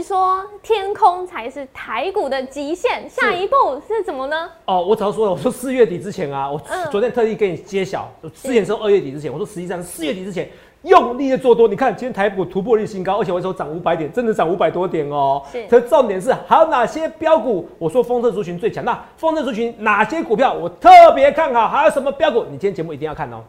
你说天空才是台股的极限，下一步是怎么呢？哦，我早说了，我说4月底之前啊，我昨天特地跟你揭晓，之前说2月底之前，我说实际上4月底之前。用力的做多，你看今天台股突破历史新高，而且我说涨500点，真的涨500多点哦。是，可重点是还有哪些标股？我说封测族群最强，那封测族群哪些股票我特别看好？还有什么标股？你今天节目一定要看哦。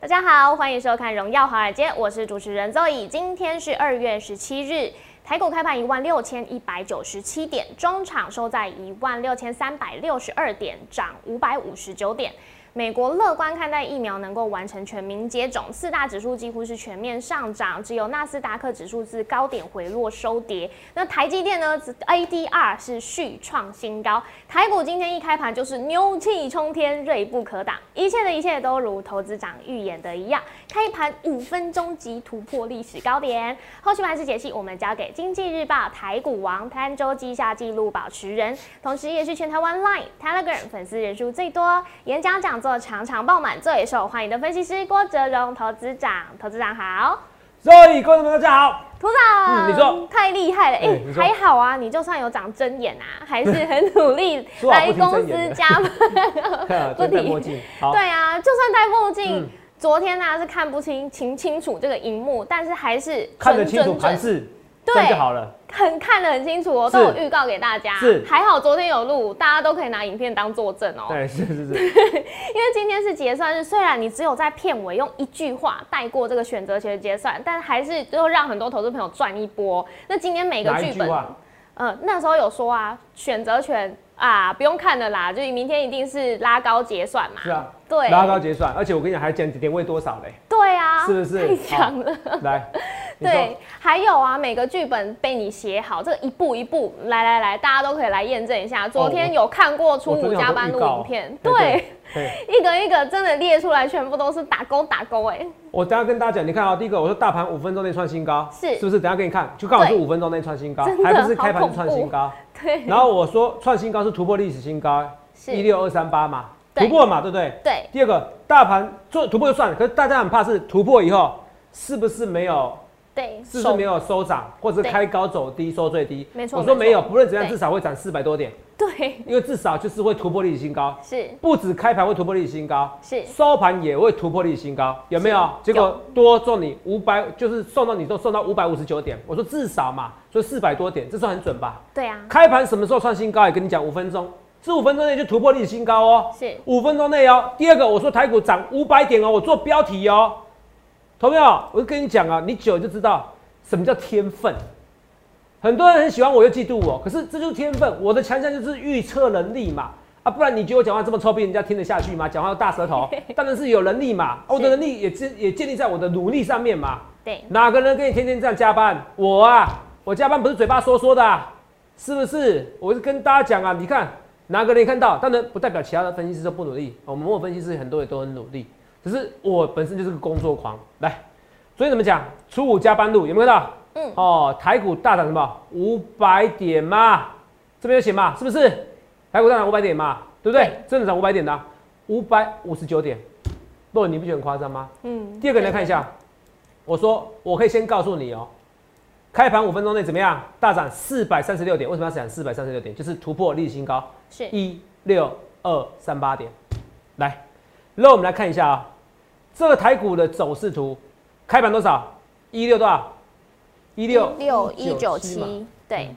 大家好，欢迎收看《荣耀华尔街》，我是主持人 Zoe。今天是2月17日，台股开盘16197点，中场收在16362点，涨559点。美国乐观看待疫苗能够完成全民接种，4大指数几乎是全面上涨，只有纳斯达克指数自高点回落收跌。那台积电呢 ，ADR 是续创新高。台股今天一开盘就是牛气冲天，锐不可挡，一切的一切都如投资长预言的一样，开盘5分钟即突破历史高点。后续盘势解析，我们交给《经济日报》台股王单周绩效纪录保持人，同时也是全台湾 LINE、Telegram 粉丝人数最多、演讲讲。做常常爆满、最受欢迎的分析师郭哲荣投资长，投资长好 ，Zoe， 观众朋友大家好，投资长，你说太厉害了，哎、欸，还好啊，你就算有长针眼啊，还是很努力来公司加班，不停，对啊，就算戴墨镜。昨天呢、啊、是看不清楚这个荧幕，但是还是看得清楚盘势，对，这就好了。很看得很清楚哦，都有预告给大家。是，还好昨天有录，大家都可以拿影片当作证哦。对，是。因为今天是结算日，虽然你只有在片尾用一句话带过这个选择权结算，但还是就让很多投资朋友赚一波。那今天每个剧本，那时候有说啊，选择权啊不用看了啦，就是明天一定是拉高结算嘛。是啊，对，拉高结算，而且我跟你讲，还讲点位多少嘞？对啊，是不是？太强了，来。对，还有啊，每个剧本被你写好，这个一步一步来，大家都可以来验证一下。昨天有看过初五加班录影片，对，一个一个真的列出来，全部都是打勾哎。我等一下跟大家讲，你看啊、喔，第一个我说大盘5分钟内创新高，是不是？等一下给你看，就刚好是5分钟内创新高，还不是开盘创新高。对。然后我说创新高是突破历史新高，16238嘛，突破嘛，对不对？对。第二个大盘做突破就算了，可是大家很怕是突破以后是不是没有？对，是不是没有收涨，或者是开高走低收最低？没错，我说没有，不论怎样，至少会涨400多点。对，因为至少就是会突破历史新高。是，不止开盘会突破历史新高，是收盘也会突破历史新高，有没有？结果多送你500，就是送到你都送到559点。我说至少嘛，所以400多点，这算很准吧？对啊。开盘什么时候创新高？也跟你讲5分钟，这5分钟内就突破历史新高哦。是，5分钟内哦。第二个，我说台股涨500点哦，我做标题哦。投票，我就跟你讲啊，你久就知道什么叫天分。很多人很喜欢我，又嫉妒我，可是这就是天分。我的强项就是预测能力嘛，啊，不然你觉得我讲话这么臭屁，人家听得下去吗？讲话大舌头，当然是有能力嘛。我的能力也建立在我的努力上面嘛。对，哪个人跟你天天这样加班？我啊，我加班不是嘴巴说的、啊，是不是？我就跟大家讲啊，你看哪个人看到，当然不代表其他的分析师都不努力。我们某分析师很多也都很努力。只是我本身就是个工作狂，来，所以怎么讲？初五加班路有没有看到？嗯，哦，台股大涨什么？500点嘛，这边有写嘛，是不是？台股大涨500点嘛，对不对？真的涨500点的、啊，559点，若你不觉得很夸张吗？嗯。第二个你来看一下，我说我可以先告诉你哦，开盘5分钟内怎么样？大涨436点，为什么要涨436点？就是突破历史新高，是16238点。来，那我们来看一下啊、哦。这个台股的走势图，开盘多少？16197，对，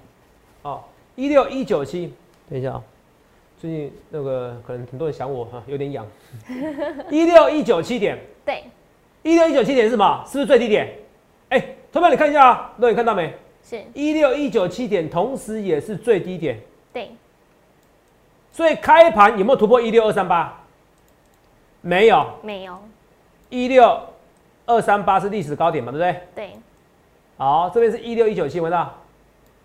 哦，16197，等一下啊、哦，最近那个可能很多人想我哈，有点痒，16197点，对，16197点是什么？是不是最低点？哎、欸，投票你看一下啊，那你看到没？是16197点，同时也是最低点，对，所以开盘有没有突破16238？没有。16238是历史高点嘛，对不对？对。好，这边是16197，闻到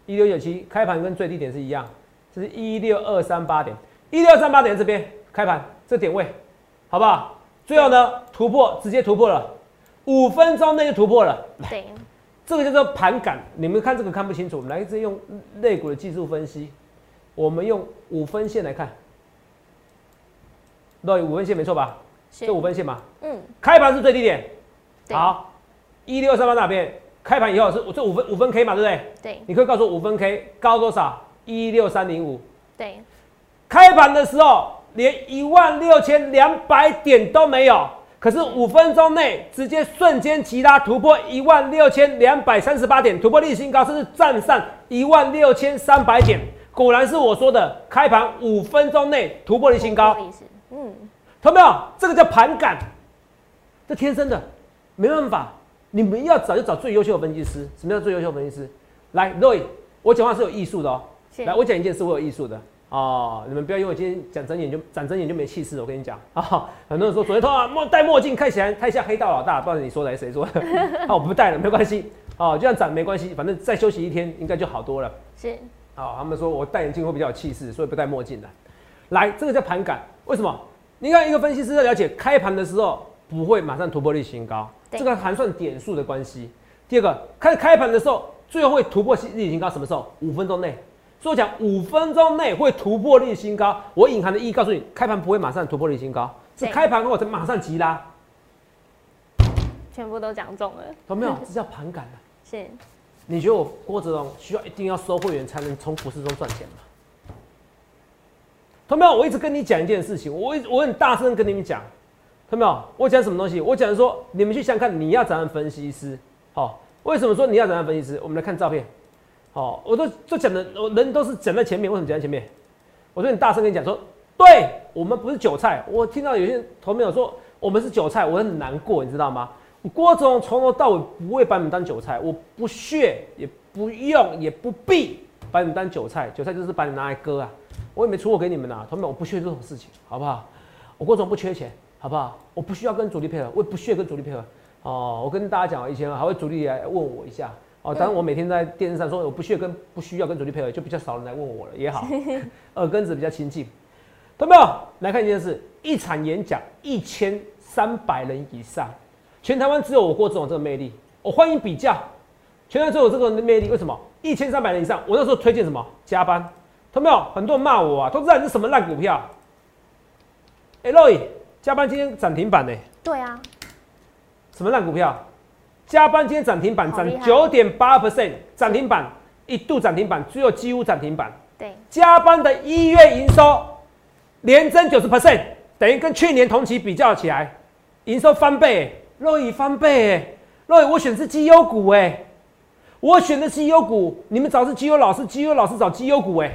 ？16197开盘跟最低点是一样，这是16238点。16238点这边开盘这点位，好不好？最后呢，突破直接突破了，5分钟内就突破了。对。这个叫做盘感，你们看这个看不清楚，我们来直接用类股的技术分析。我们用五分线来看，对，五分线没错吧？这五分线嘛，嗯，开盘是最低点，好，16238那边开盘以后是这五分 K 嘛，对不对？对，你可以告诉我五分 K 高多少？16305，对，开盘的时候连16200点都没有，可是5分钟内直接瞬间急拉突破16238点，突破历史新高，甚至站上16300点。果然是我说的，开盘5分钟内突破历史新高。嗯，看到没有？这个叫盘感，这天生的，没办法。你们要找就找最优秀的分析师。什么叫最优秀的分析师？来 ，Roy， 我讲话是有艺术的哦。来，我讲一件事，我有艺术的。哦，你们不要因为我今天讲睁眼就没气势，我跟你讲啊、哦，很多人说昨天戴墨镜看起来太像黑道老大，不知道你说的还是谁说的，啊，我不戴了，没关系，哦，就这样长没关系，反正再休息一天应该就好多了。是，哦，他们说我戴眼镜会比较有气势，所以不戴墨镜了。来，这个叫盘感，为什么？你看一个分析师在了解开盘的时候不会马上突破历史新高，这个还算点数的关系。第二个，开盘的时候最后会突破历史新高，什么时候？5分钟内。所以我讲5分钟内会突破历史新高，我隐含的意义告诉你，开盘不会马上突破历史新高，是开盘后才马上急拉，全部都讲中了，懂没有？这叫盘感啊。是，你觉得我郭哲龙需要一定要收会员才能从股市中赚钱吗？懂没有？我一直跟你讲一件事情，我很大声跟你们讲，懂没有？我讲什么东西？我讲说你们去想看你要怎样分析师，好、哦，为什么说你要怎样分析师？我们来看照片。哦，我都讲的，人都是讲在前面，为什么讲在前面？我对你大声跟你讲说，对我们不是韭菜。我听到有些同朋友说我们是韭菜，我很难过，你知道吗？郭总从头到尾不会把你们当韭菜，我不屑，也不用，也不必把你们当韭菜。韭菜就是把你拿来割啊！我也没出货给你们啊，同朋友，我不屑这种事情，好不好？我郭总不缺钱，好不好？我不需要跟主力配合，我也不屑跟主力配合。哦，我跟大家讲，以前还会主力来问我一下。哦，当然我每天在电视上说我不需要跟主力配合，就比较少人来问我了，也好，耳根子比较亲近，懂没有？来看一件事，一场演讲1300人以上，全台湾只有我郭哲龙这个魅力，我欢迎比较，全台湾只有我这个魅力，为什么？1300人以上，我那时候推荐什么？加班，懂没有？很多人骂我啊，都知道你是什么烂股票。哎、欸、，Roy， 加班今天涨停板呢、欸？对啊，什么烂股票？加班今天涨停板，涨 9.8%， 涨停板一度涨停板，只有几乎涨停板。对，加班的1月营收连增 90%， 等于跟去年同期比较起来，营收翻倍，肉已翻倍。肉已，我选的是绩优股哎，我选的绩优股，你们找是绩优老师，绩优老师找绩优股哎，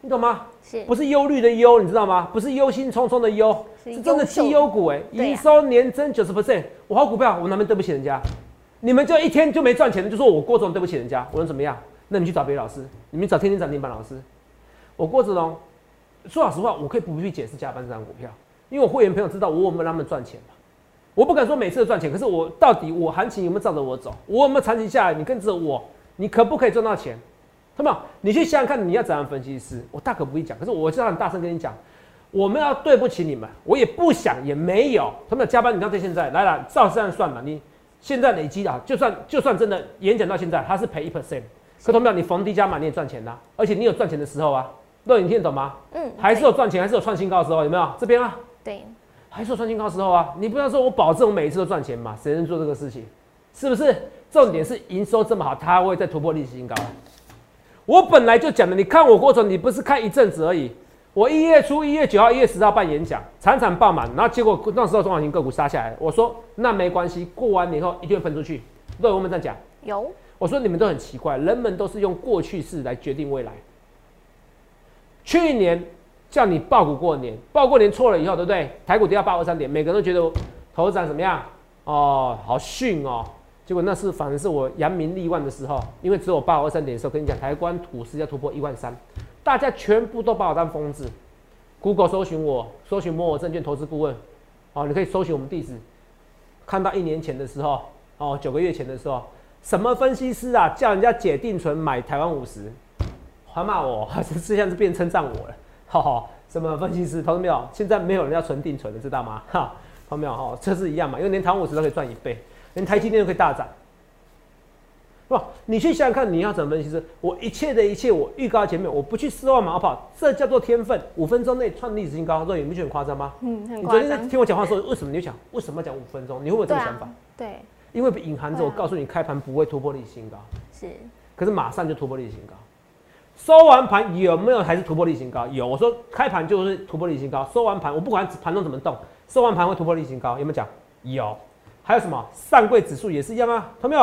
你懂吗？是，不是忧虑的忧，你知道吗？不是忧心忡忡的忧，是真的绩优股哎、欸，营、啊、收年增 90%， 我好股票，我哪边对不起人家？你们就一天就没赚钱的，就说我郭哲龙对不起人家，我能怎么样？那你去找别的老师，你们找天天涨停板老师。我郭哲龙，说老实话，我可以不必解释加班这张股票，因为我会员朋友知道我有没有让他们赚钱嘛。我不敢说每次都赚钱，可是我到底我行情有没有照着我走？我有没有长期下来？你跟着我，你可不可以赚到钱？他们，你去想想看，你要怎样分析师？我大可不必讲，可是我就很大声跟你讲，我们要对不起你们，我也不想，也没有。他们加班，你到现在来了，照这样算了，你现在累积啊，就算真的演讲到现在，他是赔1%， 可同没有，你逢低加码你也赚钱啦、啊，而且你有赚钱的时候啊，那你听得懂吗？嗯，还是有赚钱，还是有创新高的时候，有没有？这边啊，对，还是有创新高的时候啊，你不要说我保证我每一次都赚钱嘛，谁能做这个事情？是不是？重点是营收这么好，它会再突破历史新高。我本来就讲了，你看我郭哲龙，你不是看一阵子而已。我1月初、1月9号、1月10号办演讲，场场爆满，然后结果那时候中小型个股杀下来。我说那没关系，过完年后一定会分出去。对，我们这样讲有。我说你们都很奇怪，人们都是用过去式来决定未来。去年叫你爆股过年，爆过年错了以后，对不对？台股跌到823点，每个人都觉得头涨怎么样？哦，好逊哦。结果那是反正是我扬名立万的时候，因为只有823点的时候，跟你讲台湾股市要突破13000，大家全部都把我当疯子。Google 搜寻我，搜寻摩尔证券投资顾问，哦，你可以搜寻我们地址，看到1年前的时候，哦，9个月前的时候，什么分析师啊，叫人家解定存买台湾50，还骂我，这下子变称赞我了，哈哈，什么分析师，同志们，现在没有人要存定存了，知道吗？哈，同志们，哦，这是一样嘛，因为连台湾50都可以赚1倍。连台积电都可以大涨，不，你去想想看，你要怎么分析？是我一切的一切，我预告前面，我不去丝袜马跑，这叫做天分。5分钟内创历史新高，这你不觉得很夸张吗？嗯，很夸张。你昨天听我讲话的时候，为什么你就想为什么讲5分钟？你会不会有这个想法？对,、啊对，因为隐含着我告诉你，开盘不会突破历史新高。是，可是马上就突破历史新高。收完盘有没有还是突破历史新高？有，我说开盘就是突破历史新高，收完盘我不管盘中怎么动，收完盘会突破历史新高，有没有讲？有。还有什么上柜指数也是一样啊？看到没有？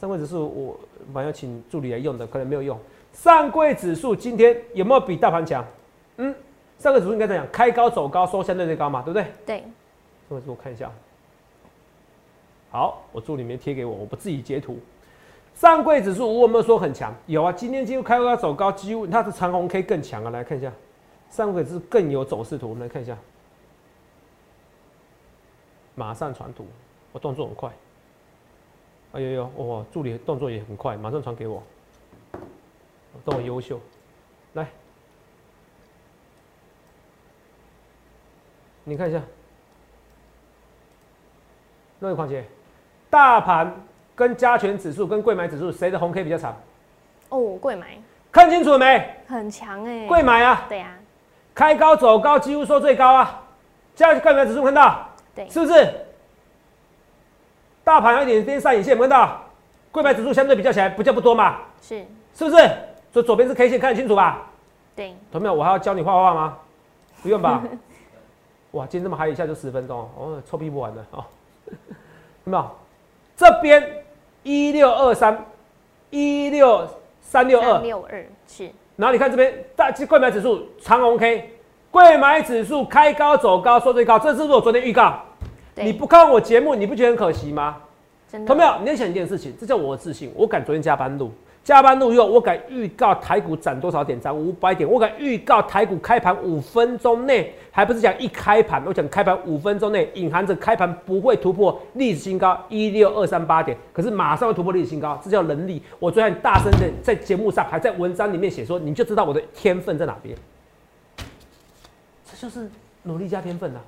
上柜指数，我反正请助理来用的，可能没有用。上柜指数今天有没有比大盘强？嗯，上柜指数应该在讲开高走高，收相对高嘛，对不对？对。上柜指数看一下，好，我助理没贴给我，我不自己截图。上柜指数我有没有说很强？有啊，今天几乎开高走高，几乎它的长红 K 更强啊，来看一下，上柜指数更有走势图，我们来看一下，马上传图，我动作很快。哎呦呦！我助理动作也很快，马上传给我。都很优秀，来，你看一下，那位况姐，大盘跟加权指数跟贵买指数谁的红 K 比较长？哦，贵买。看清楚了没？很强哎、欸。贵买啊。对啊。开高走高，几乎说最高啊。加贵买指数看到？对。是不是？大盘有一点上影线，有没有看到？柜买指数相对比较起来，不叫不多嘛？是，是不是？所以左边是 K 线，看得清楚吧？对。同学们，我还要教你画画吗？不用吧？哇，今天这么嗨一下就10分钟，哦，臭屁不完了哦。有没有？这边16362，是。然后你看这边大柜买指数长红 K， 柜买指数开高走高，收最高，这是我昨天预告。你不看我节目，你不觉得很可惜吗？真的，有没有？你要想一件事情，这叫我的自信。我敢昨天加班录又，我敢预告台股涨多少点，涨500点，我敢预告台股开盘5分钟内，还不是讲一开盘，我讲开盘5分钟内，隐含着开盘不会突破历史新高16238点，可是马上会突破历史新高，这叫能力。我昨天大声的在节目上，还在文章里面写说，你就知道我的天分在哪边。这就是努力加天分啊。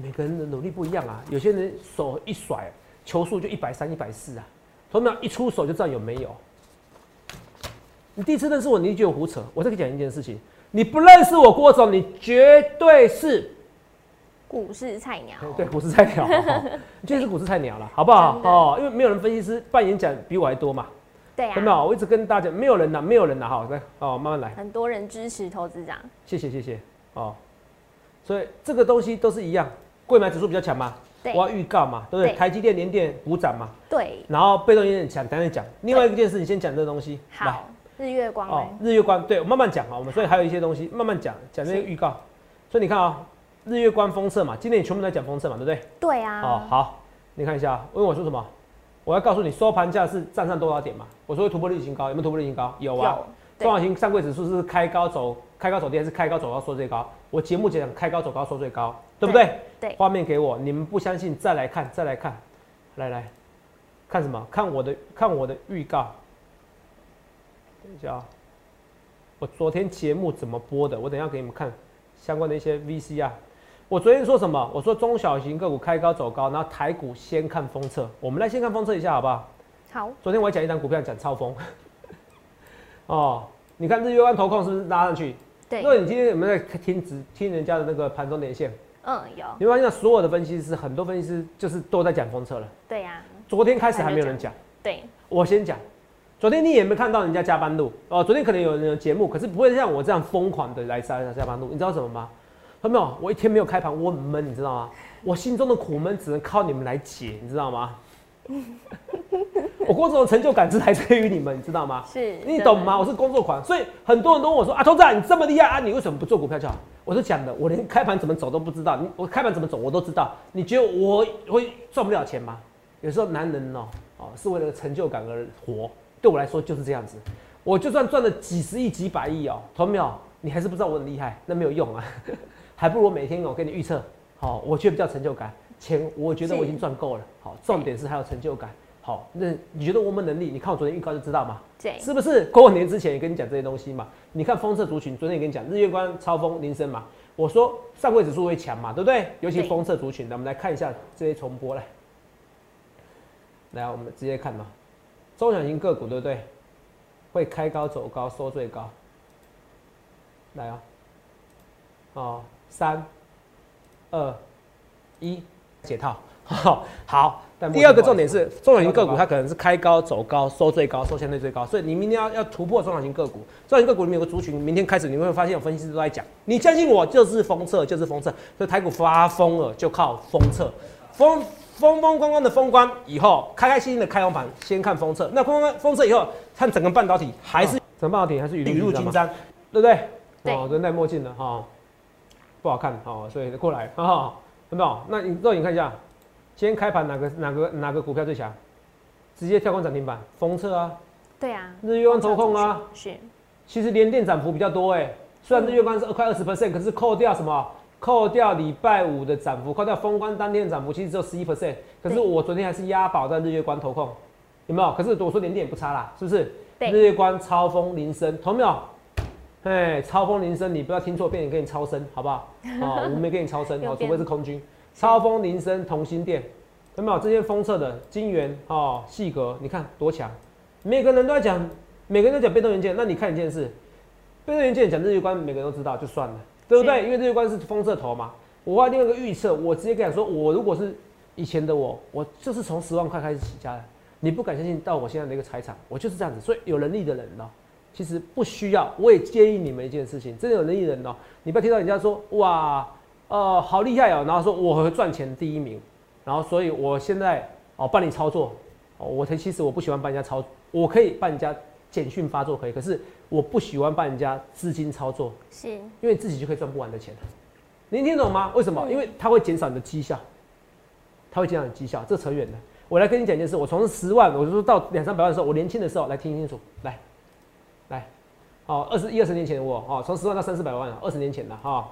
每个人的努力不一样啊，有些人手一甩，球速就130、140啊，头脑一出手就知道有没有。你第一次认识我，你就觉得胡扯。我再跟你讲一件事情，你不认识我郭总，你绝对是股市菜鸟。对，股市菜鸟，你绝对是股市菜鸟了，好不好？哦，因为没有人分析师办演讲比我还多嘛。对啊。真的，我一直跟大家，没有人呐，没有人呐，好，来，哦，慢慢来。很多人支持投资长。谢谢，谢谢。哦，所以这个东西都是一样。柜买指数比较强嘛，我要预告嘛，对不对？台积电、联电补涨嘛，对。然后被动有点强，等等讲。另外一件事，你先讲这个东西。好，日月光。哦，日月光，对，我慢慢讲啊。我们所以还有一些东西慢慢讲，讲那个预告。所以你看啊，日月光封测嘛，今天你全部在讲封测嘛，对不对？对啊。哦，好，你看一下，因为我说什么，我要告诉你收盘价是站上多少点嘛。我说会突破历史新高，有没有突破历史新高？有啊。中小型上柜指数是开高走低，还是开高走高收最高？我节目讲开高走高收最高，对不对？对。画面给我，你们不相信，再来看，来，看什么？看我的预告。等一下啊，我昨天节目怎么播的？我等一下给你们看相关的一些 VCR。我昨天说什么？我说中小型个股开高走高，然后台股先看封测。我们来先看封测一下，好不好？好。昨天我讲一张股票，讲超风。哦，你看日月光投控是不是拉上去？对。如果你今天有没有在听人家的那个盘中连线？嗯，有。你会发现所有的分析师，很多分析师就是都在讲封测了。对呀、啊。昨天开始还没有人讲。对。我先讲。昨天你也没看到人家加班录哦，昨天可能有人有节目，可是不会像我这样疯狂的来加班录。你知道什么吗？看到没有？我一天没有开盘，我很闷，你知道吗？我心中的苦闷只能靠你们来解，你知道吗？我工作的成就感是来自于你们，你知道吗？是，你懂吗？我是工作狂，所以很多人都问我说啊，投资长你这么厉害啊，你为什么不做股票就好？我是讲的，我连开盘怎么走都不知道，我开盘怎么走我都知道。你觉得我会赚不了钱吗？有时候男人哦，是为了成就感而活，对我来说就是这样子。我就算赚了几十亿、几百亿哦，投没有，你还是不知道我很厉害，那没有用啊，还不如我每天我给你预测，好、哦，我觉得比较成就感，钱我觉得我已经赚够了，好，重点是还有成就感。好，那你觉得我们能力？你看我昨天预告就知道嘛，对，是不是？过年之前也跟你讲这些东西嘛。你看封测族群，昨天也跟你讲日月光、超风、林森嘛。我说上柜指数会强嘛，对不对？尤其封测族群的，我们来看一下这些重播来。来，我们直接看嘛。中小型个股对不对？会开高走高，收最高。来哦，哦，3、2、1，解套。好，第二个重点是中小型个股，它可能是开高走高，收最高，收相对最高，所以你明天要突破中小型个股。中小型个股里面有个族群，明天开始你会发现有分析师都在讲，你相信我就是封测，就是封测。所以台股发疯了，就靠封测，风光的封关以后，开开心心的开红盘，先看封测。那封测以后，看整个半导体还是整个半导体还是雨露均沾，对不对？对，哦，人戴墨镜了哈，不好看哦，所以过来哈，懂不懂？那你肉眼看一下。今天开盘哪个股票最强？直接跳空涨停板，封测啊，对啊，日月光投控啊，是。其实联电涨幅比较多哎、欸，虽然日月光是快20%，可是扣掉什么？扣掉礼拜五的涨幅，扣掉封关当天的涨幅，其实只有11%。可是我昨天还是押宝在日月光投控，有没有？可是我说联电也不差啦，是不是？日月光超风铃声，懂没有？哎，超风铃声，你不要听错，变成给你超声，好不好？哦，我没给你超声，哦，除非是空军。超风铃声、同心店，有没有这些封测的晶圆哦、细格？你看多强！每个人都在讲，每个人都讲被动元件。那你看一件事，被动元件讲日月光，每个人都知道就算了，对不对？因为日月光是封测头嘛。我另外一个预测，我直接跟你说，我如果是以前的我就是从10万块开始起家的。你不敢相信，到我现在的一个财产，我就是这样子。所以有能力的人呢、喔，其实不需要。我也建议你们一件事情，真的有能力的人呢、喔，你不要听到人家说哇。好厉害哦！然后说我和赚钱第一名，然后所以我现在哦帮你操作，哦我其实我不喜欢帮人家操，我可以帮人家简讯发作可以，可是我不喜欢帮人家资金操作，是因为自己就可以赚不完的钱，您听懂吗？为什么？因为它会减少你的绩效，它会减少你的绩效，这扯远了。我来跟你讲一件事，我从10万，我就说到200-300万的时候，我年轻的时候来听清楚，来，哦20年前我哦从10万到300-400万，20年前了哈。哦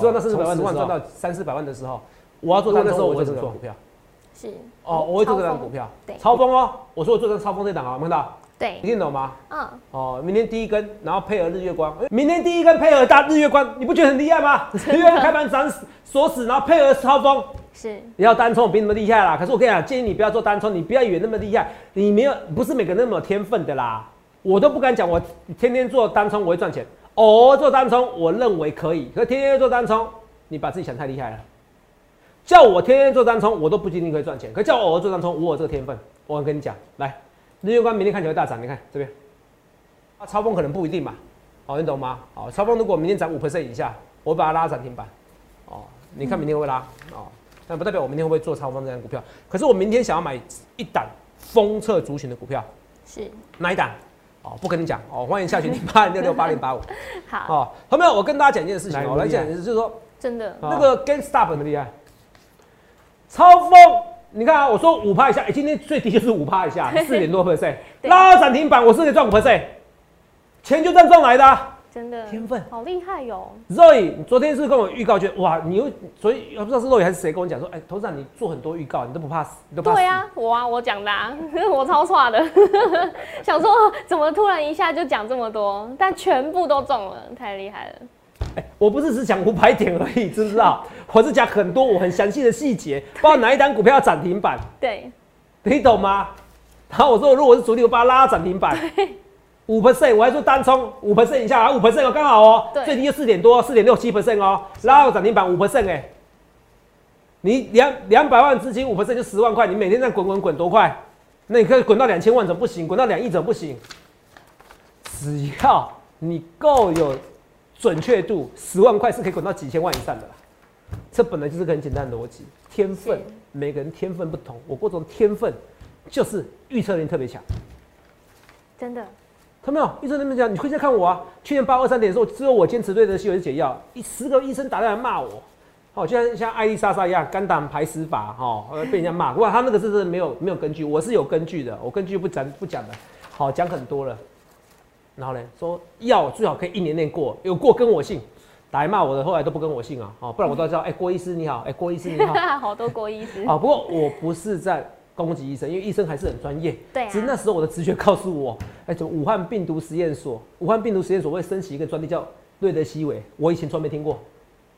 10万到300万，赚到300-400万的时候，我要做那时候，我就做这档股票。是哦，我会做这档股票。对，超风哦，我说我做成超风这档啊，有没有看到？对，你听懂吗？嗯。哦，明天第一根，然后配合日月光。明天第一根配合大日月光，你不觉得很厉害吗？日月光开盘涨锁死，然后配合超风。是。你要单冲，我比你们厉害啦。可是我跟你讲，建议你不要做单冲，你不要以为那么厉害，你没有，不是每个人那么有天分的啦。我都不敢讲，我天天做单冲，我会赚钱。偶尔做单冲，我认为可以，可是天天做单冲，你把自己想太厉害了。叫我天天做单冲，我都不一定可以赚钱。可叫我偶尔做单冲，我有这个天分。我跟你讲，来，日月光明天看起来大涨，你看这边，啊，超风可能不一定嘛，哦，你懂吗？哦，超风如果明天涨5% 以下，我把它拉涨停板，哦，你看明天会不会拉？哦，但不代表我明天会不会做超风这张股票。可是我明天想要买一档封测族群的股票，是哪一档？哦，不跟你讲哦，欢迎下群0806680885。好哦，后面我跟大家讲一件事情哦，我来讲就是说，真的那个 GameStop 很厉害，超风，你看啊，我说5%以下，哎，今天最低就是5%以下，4.多%，拉到涨停板，我是可以赚5%，钱就赚来的、啊，真的天分，好厉害哟、哦。Zoe， 你昨天是跟我预告，觉得哇，你又所以不知道是 Zoe 还是谁跟我讲说，哎、欸，董事长你做很多预告，你都不怕死，你都怕死。对啊，我讲的、啊，我超差的，想说怎么突然一下就讲这么多，但全部都中了，太厉害了。哎、欸，我不是只讲500点而已，知不知道？我是讲很多我很详细的细节，包括哪一档股票要涨停板，对，你懂吗？然后我说如果我是主力，我把它拉到涨停板。5%， 我还做单冲5%以下，然后5%哦，刚好哦、喔，最低就4.多、4.67% 哦，拉到涨停板5%哎，你200万资金5%就10万块，你每天在滚多快？那你可以滚到2000万怎么不行？滚到2亿怎么不行？只要你够有准确度，10万块是可以滚到几千万以上的啦。这本来就是个很简单的逻辑，天分，每个人天分不同，我各种天分就是预测能力特别强，真的。看到没有？医生那边讲，你回去看我啊！去年823点的时候，只有我坚持对的西游解药，10个医生打电话骂我，哦，就像艾丽莎莎一样，肝胆排石法，哈、哦，被人家骂。哇，他那个是没有根据，我是有根据的，我根据不讲的，好讲很多了。然后呢，说药最好可以一年内过，有过跟我姓，打来骂我的，后来都不跟我姓啊，哦，不然我都知道，哎、欸，郭医师你好，哎、欸，郭医师你好，好多郭医师。啊、哦，不过我不是在。攻击医生，因为医生还是很专业。对、啊，只是那时候我的直觉告诉我，哎、欸，怎么武汉病毒实验所？武汉病毒实验所会升起一个专利叫瑞德西韦，我以前从没听过。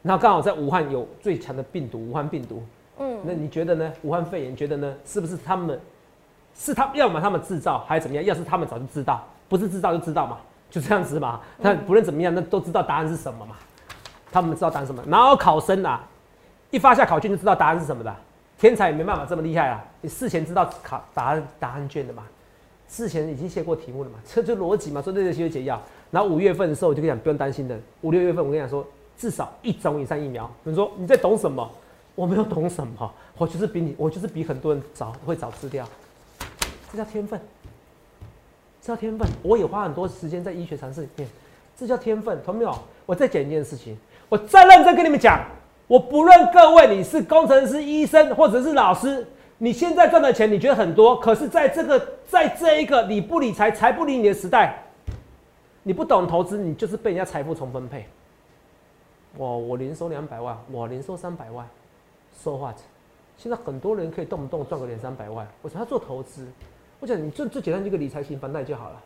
然后刚好在武汉有最强的病毒，武汉病毒。嗯，那你觉得呢？武汉肺炎，你觉得呢？是不是他们是他要么他们制造还是怎么样？要是他们早就知道，不是制造就知道嘛，就这样子嘛。那不论怎么样，那都知道答案是什么嘛。他们知道答案是什么，然后考生啊，一发下考卷就知道答案是什么的。天才也没办法这么厉害啊，你事前知道答案卷的嘛，事前已经写过题目了嘛，这就逻辑嘛，说对对，学姐要。然后5月份的时候，我就跟你讲，不用担心的。5、6月份，我跟你讲说，至少1种以上疫苗。你说你在懂什么？我没有懂什么，我就是比很多人早会早知道。这叫天分，这叫天分。我也花很多时间在医学常识里面，这叫天分，懂没有？我再讲一件事情，我再认真跟你们讲，我不论各位你是工程师、医生或者是老师，你现在赚的钱你觉得很多，可是在这一个理不理财、财不理你的时代，你不懂投资，你就是被人家财富重分配。我年收200万，我年收300万，so what？现在很多人可以动不动赚个200-300万，为什么他做投资？我讲你最简单一个理财型房贷就好了，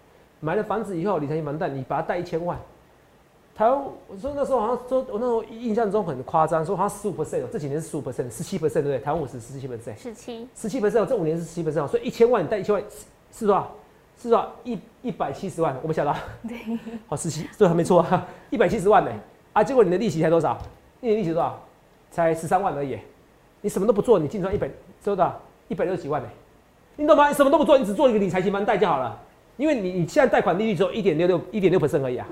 买了房子以后理财型房贷，你把它贷1000万。台湾我说那时候好像说，我那时候印象中很夸张，说好像15%，这几年是15%、17%，对不对？台湾50、17%，17%，这5年是17%，所以1000万你贷1000万是多少？是多少？170万，我没想到，对，好17，对，还没错啊，170万呢、欸，啊，结果你的利息才多少？一年利息多少？才13万而已。你什么都不做，你净赚160几万呢、欸？你懂吗？你什么都不做，你只做一个理财型房贷就好了，因为你现在贷款利率只有1.66% 而已啊。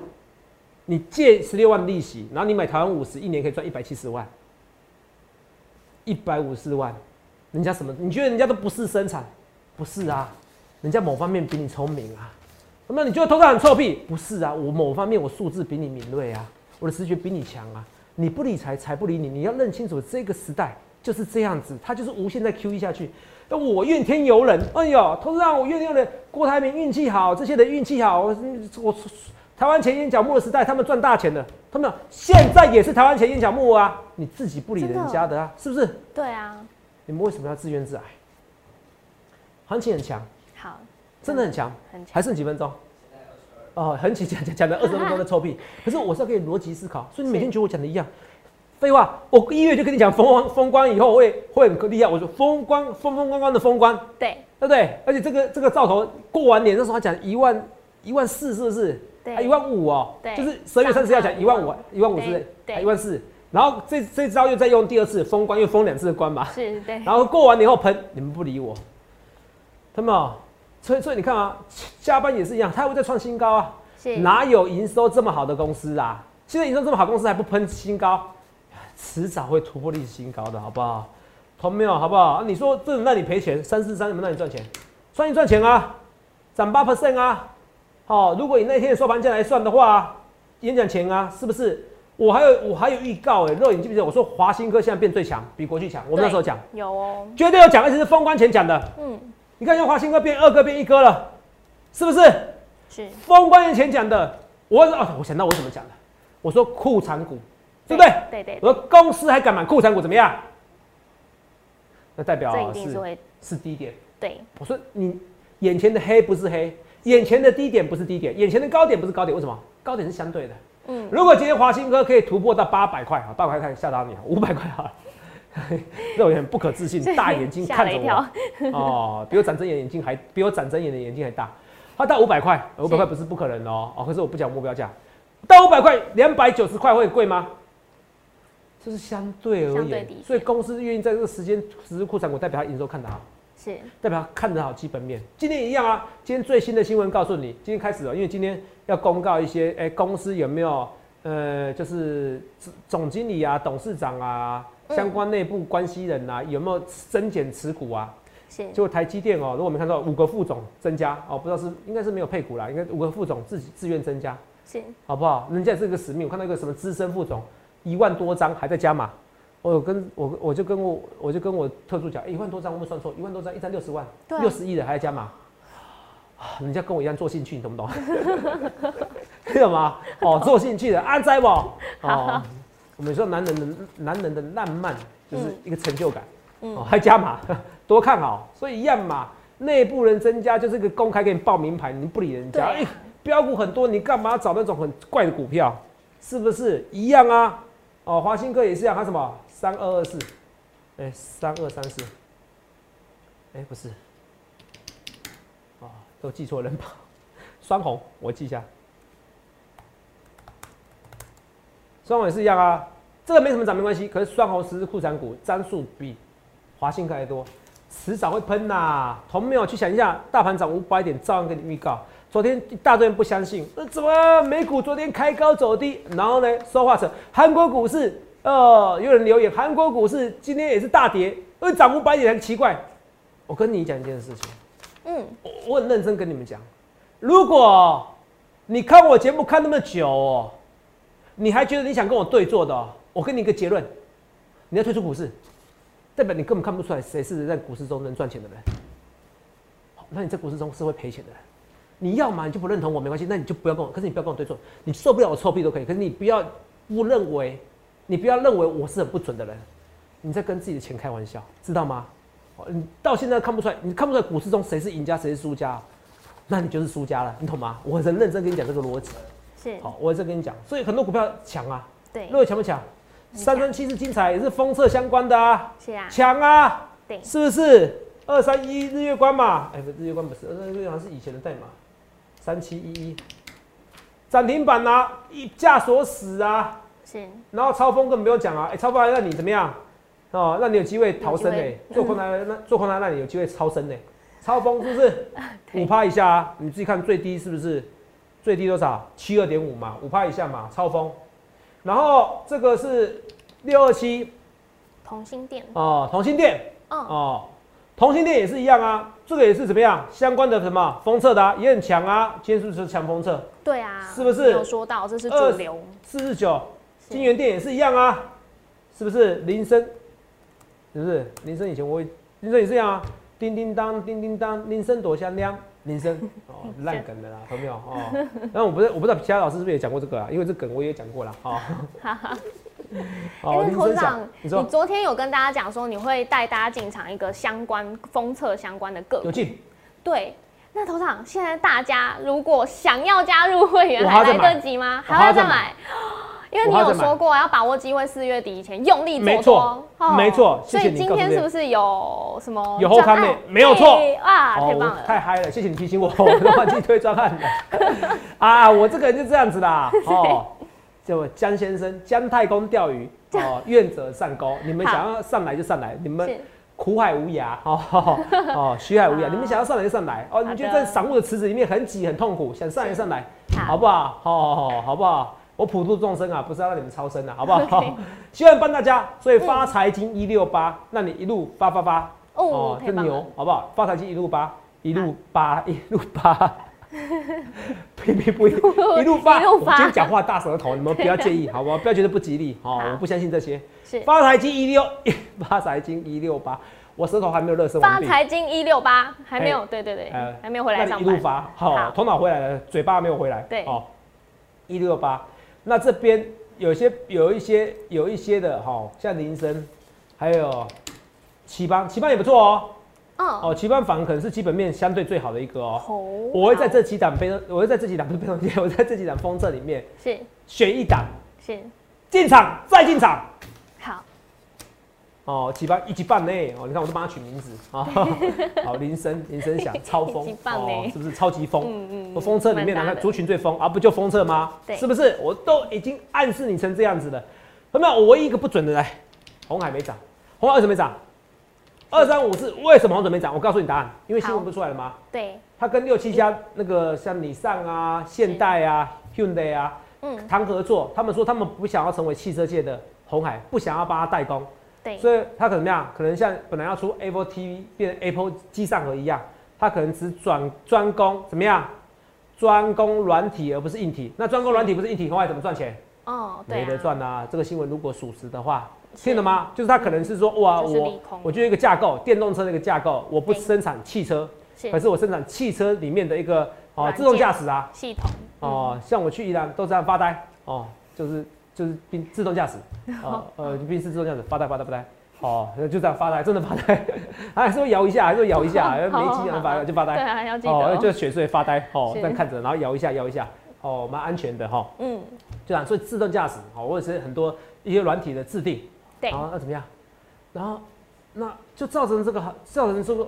你借16万利息，然后你买台湾50，一年可以赚170万，150万。人家什么？你觉得人家都不是生产？不是啊，人家某方面比你聪明啊。那你觉得投资很臭屁？不是啊，我某方面我数字比你敏锐啊，我的直觉比你强啊。你不理财，财不理你，你要认清楚这个时代。就是这样子，他就是无限在 QE 下去。但我怨天尤人，哎呦，投资上我怨天尤人。郭台铭运气好，这些人运气好。我台湾前眼角膜的时代，他们赚大钱了。他们现在也是台湾前眼角膜啊，你自己不理人家的啊，是不是？对啊。你们为什么要自怨自艾？行情很强，好，真的很强，还剩几分钟？哦，很起讲了20分钟的臭屁，可是我是要给你逻辑思考，所以你每天觉得我讲的一样。废话，我1月就跟你讲风光以后会很厉害。我说风光的风光，对，对不对？而且这个兆头过完年那时候他讲14000，是不是？对，15000哦，对，就是12月30号讲15000，15000是不是？对，14000。然后这招又再用第二次，风光又封2次的关嘛，是，对。然后过完年后喷，你们不理我，他们哦，所以你看啊，加班也是一样，他会再创新高啊，哪有营收这么好的公司啊？现在营收这么好，公司还不喷新高？迟早会突破历史新高的，好不好？同没有，好不好？啊、你说这能让你赔钱，343能不能让你赚钱？算你赚钱啊，涨8% 啊！哦，如果你那天的收盘价来算的话，演讲前啊，是不是？我还有预告哎，肉眼记不记得？我说华新科现在变最强，比国巨强。我们那时候讲有哦，绝对有讲，而且是封关前讲的。嗯，你看，用华新科变2哥变1哥了，是不是？是封关前讲的。我想到我怎么讲的？我说库藏股。对不对？对对，我说公司还敢买库存股怎么样？那代表是低点。对，我说你眼前的黑不是黑，眼前的低点不是低点，眼前的高点不是高点，为什么？高点是相对的。嗯，如果今天华新科可以突破到800块啊，800块看吓到你，500块好了，那我有点不可置信，大眼睛看着我，哦，比我长针眼的眼睛还大，它到500块，500块不是不可能哦，哦，可是我不讲目标价，到500块290块会贵吗？这是相对而言，所以公司愿意在这个时间实施库存股，代表它营收看得好，是代表它看得好基本面。今天一样啊，今天最新的新闻告诉你，今天开始了，因为今天要公告一些，哎，公司有没有就是总经理啊、董事长啊、相关内部关系人啊，有没有增减持股啊？是，就台积电哦，如果我们看到5个副总增加哦，不知道是应该是没有配股啦，应该5个副总自愿增加，是好不好？人家这个使命，我看到一个什么资深副总。1万多张还在加码，我就跟我特助讲，1万多张我们算错，1万多张1张60万，60亿的还在加码，人家跟我一样做兴趣，你懂不懂？你懂吗？哦，做兴趣的安在不？哦，我们说男人的浪漫就是一个成就感，哦，还加码，多看好，所以一样嘛，内部人增加就是一个公开给你报名牌，你不理人家，哎，标股很多，你干嘛找那种很怪的股票？是不是一样啊？哦，华新科也是一样，它什么3224，哎，3234，哎，不是，都记错人吧？双红我记一下，双红也是一样啊，这个没什么涨没关系。可是双红十日库藏股张数比华信科还多，迟早会喷呐、啊。同没有去想一下，大盘涨500点，照样给你预告。昨天一大堆人不相信，那怎么美股昨天开高走低，然后呢说话成韩国股市。有人留言，韩国股市今天也是大跌，涨500点很奇怪。我跟你讲一件事情，我很认真跟你们讲，如果你看我节目看那么久哦，你还觉得你想跟我对坐的哦，我给你一个结论，你要退出股市，代表你根本看不出来谁是在股市中能赚钱的人。好，那你在股市中是会赔钱的人。你要嘛你就不认同我没关系，那你就不要跟我，可是你不要跟我对坐，你受不了我臭屁都可以，可是你不要认为我是很不准的人，你在跟自己的钱开玩笑，知道吗？你到现在看不出来，你看不出来股市中谁是赢家谁是输家，那你就是输家了，你懂吗？我很认真跟你讲这个逻辑，是好，我认真跟你讲，所以很多股票强啊，对，肉强不强？3377是精彩，也是封测相关的啊，是啊，强啊，对，是不是？231日月光嘛，哎、欸，日月光不是，日月光是以前的代码，3711涨停板啊，一价锁死啊。然后超峰更不用讲啊，哎、欸，超峰让你怎么样？哦，让你有机会逃生哎、欸，做空它让你有机会超生哎、欸，超峰是不是5%以下啊？你自己看最低是不是？最低多少？72.5嘛，5%以下嘛，超峰。然后这个是627，同心店哦，同心店哦，同心店也是一样啊，这个也是怎么样？相关的什么封测的、啊、也很强啊，今天是不是强封测？对啊，是不是？有说到这是主流449。金源店也是一样啊，是不是？林森，是不是？林森以前我會，林森也是一样啊。叮叮当，叮叮当，林森多香亮，林森哦，烂梗的啦，有没有？哦，那我不知道其他老师是不是也讲过这个啊？因为这梗我也讲过啦。哦，哈哈。哦，林森讲，你昨天有跟大家讲说你会带大家进场一个相关封测相关的个股，有进？对。那头场现在大家如果想要加入会员，还来得及吗？还要再买？因为你有说过要把握机会，4月底以前用力做多，没错，哦、没错。所以今天是不是有什么有后看呢？没有错啊，太棒了，太嗨了！谢谢你提醒我，我都忘记推专案了。啊，我这个人就这样子啦。哦，就江先生，姜太公钓鱼哦，愿者上钩。你们想要上来就上来，你们苦海无涯哦，徐海无涯。你们想要上来就上来哦，你觉得在散户的池子里面很挤很痛苦，想上来就上来，好不好？哦，好不好？我普度众生啊，不是要让你们超生啊，好不好？ Okay. 希望帮大家，所以发财金168，让你一路发哦，这牛好不好？发财金一路八，一路发，我今天讲话大舌头，你们不要介意，好不好？不要觉得不吉利哦，我不相信这些。发财金168，我舌头还没有热身完毕。发财金168还没有，欸、对，还没有回来上班。那一路发，好，头脑回来了，嘴巴没有回来，对，哦，168。那这边有一些的哈，像林森，还有奇邦也不错哦。哦，奇邦反而可能是基本面相对最好的一个哦。我会在这几档封测里面是选一档，是进场再进场。好。哦，奇邦1级半呢？哦，你看我都帮他取名字啊。好，林森想超疯哦，是不是超级疯？我封测里面哪个族群最疯啊？不就封测吗？是不是？我都已经暗示你成这样子了，有没有？我唯一一个不准的来，红海没涨，红海为什么没涨？2354为什么红准没涨？我告诉你答案，因为新闻不出来了吗？对，它跟6、7家那个像尼桑啊、现代啊、Hyundai 啊，谈合作，他们说他们不想要成为汽车界的红海，不想要帮他代工。所以它可能怎么样？可能像本来要出 Apple TV 变成 Apple 机上盒一样，它可能只专攻怎么样？专攻软体而不是硬体。那专攻软体不是硬体，红海怎么赚钱？哦，对、啊，没得赚啊！这个新闻如果属实的话，听了吗？就是它可能是说，哇，我就一个架构，电动车的一个架构，我不生产汽车，可是我生产汽车里面的一个自动驾驶啊系统哦、像我去宜兰都在发呆哦、就是自动驾驶，宾士自动驾驶发呆，哦，就这样发呆，真的发呆，还是会摇一下，没几秒就发呆，对啊，要记得哦，就血税发呆，哦，这样看着，然后摇一下，哦，蛮安全的哈，就这样，所以自动驾驶，哦，或者是很多一些软体的制定，对，然后那怎么样？然后那就造成这个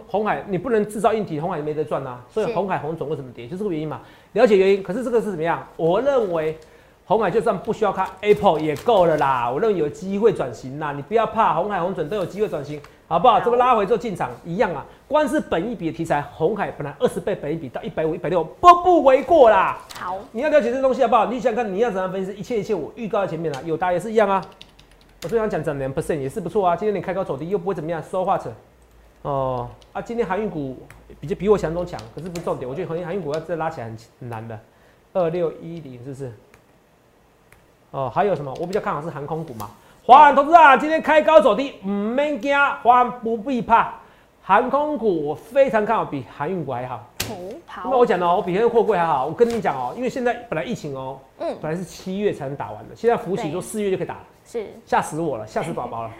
红海，你不能制造硬体，红海就没得赚啊。所以红海红总为什么跌，就是这个原因嘛。了解原因，可是这个是怎么样？我认为红海就算不需要看 Apple 也够了啦。我认为有机会转型啦，你不要怕，红海红准都有机会转型，好不好？这个拉回之后进场一样啊。光是本益比的题材，红海本来20倍本益比到150、160不为过啦。好，你要了解这东西好不好？你想看你要怎样分析？一切我预告在前面啦，有答也是一样啊。我最想讲涨2% 也是不错啊，今天你开高走低又不会怎么样，说话扯哦啊！今天航运股比我想象中强，可是不是重点，我觉得航运股要再拉起来很难的，2610是不是？哦，还有什么？我比较看好是航空股嘛。华航投资啊，今天开高走低，唔免惊，华航不必怕。航空股我非常看好，比航运股还好。好，那我讲哦，我比那个货柜还好。我跟你讲哦，因为现在本来疫情哦，本来是7月才能打完的，现在福奇说4月就可以打了。是吓死我了，吓死宝宝了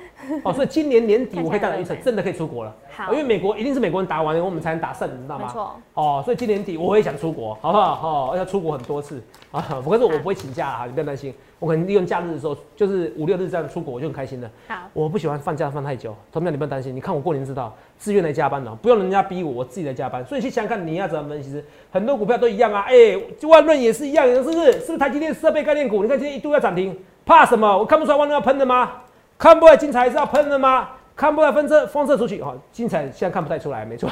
哦！所以今年年底我可以大胆预测，真的可以出国了。好，因为美国一定是美国人打完，我们才能打胜，你知道吗？没错。哦，所以今年底我也想出国，好不好？哦，要出国很多次啊！不过是我不会请假啊，你不要担心。我可能利用假日的时候，就是5、6日这样出国，我就很开心了。好，我不喜欢放假放太久。同学们，你不要担心，你看我过年知道，自愿来加班了，不用人家逼我，我自己来加班。所以去想想看，你要怎么分析？其实很多股票都一样啊，哎，万润也是一样，是不是？是不是台积电设备概念股？你看今天一度要涨停。怕什么？我看不出来万润要喷的吗？看不出来精彩是要喷的吗？看不出来封测出去哦，精彩现在看不太出来，没错。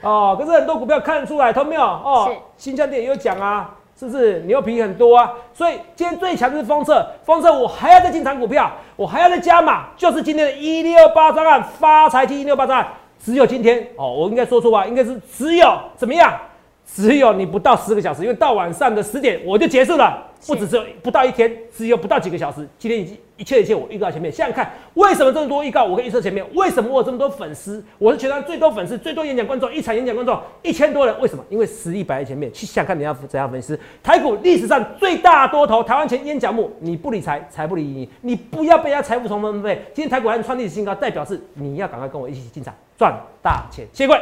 哦，可是很多股票看得出来，同没有？哦，新疆店也有讲啊，是不是？牛皮很多啊，所以今天最强的是封测，封测我还要再进场股票，我还要再加码，就是今天的168专案发财金168专案，只有今天哦，我应该说错吧？应该是只有怎么样？只有你不到10个小时，因为到晚上的10点我就结束了，只有不到一天，只有不到几个小时。今天已经一切我预告前面，想想看为什么这么多预告，我可以预测前面为什么我有这么多粉丝，我是全台最多粉丝、最多演讲观众，一场演讲观众1000多人，为什么？因为实力摆在前面，去想看你要怎样分析。台股历史上最大多头，台湾前烟角目，你不理财，财不理你，你不要被人家财富重分配。今天台股还创历史新高，代表是你要赶快跟我一起进场赚大钱，谢谢各位。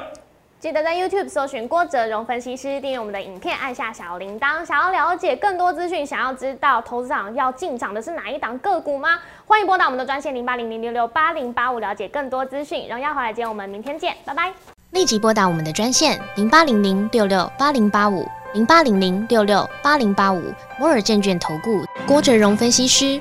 记得在 YouTube 搜寻郭哲荣分析师，订阅我们的影片，按下小铃铛。想要了解更多资讯，想要知道投资长要进场的是哪一档个股吗？欢迎拨打我们的专线0800668085，了解更多资讯。荣耀华尔街，我们明天见，拜拜。立即拨打我们的专线08006680850800668085。摩尔证券投顾郭哲荣分析师。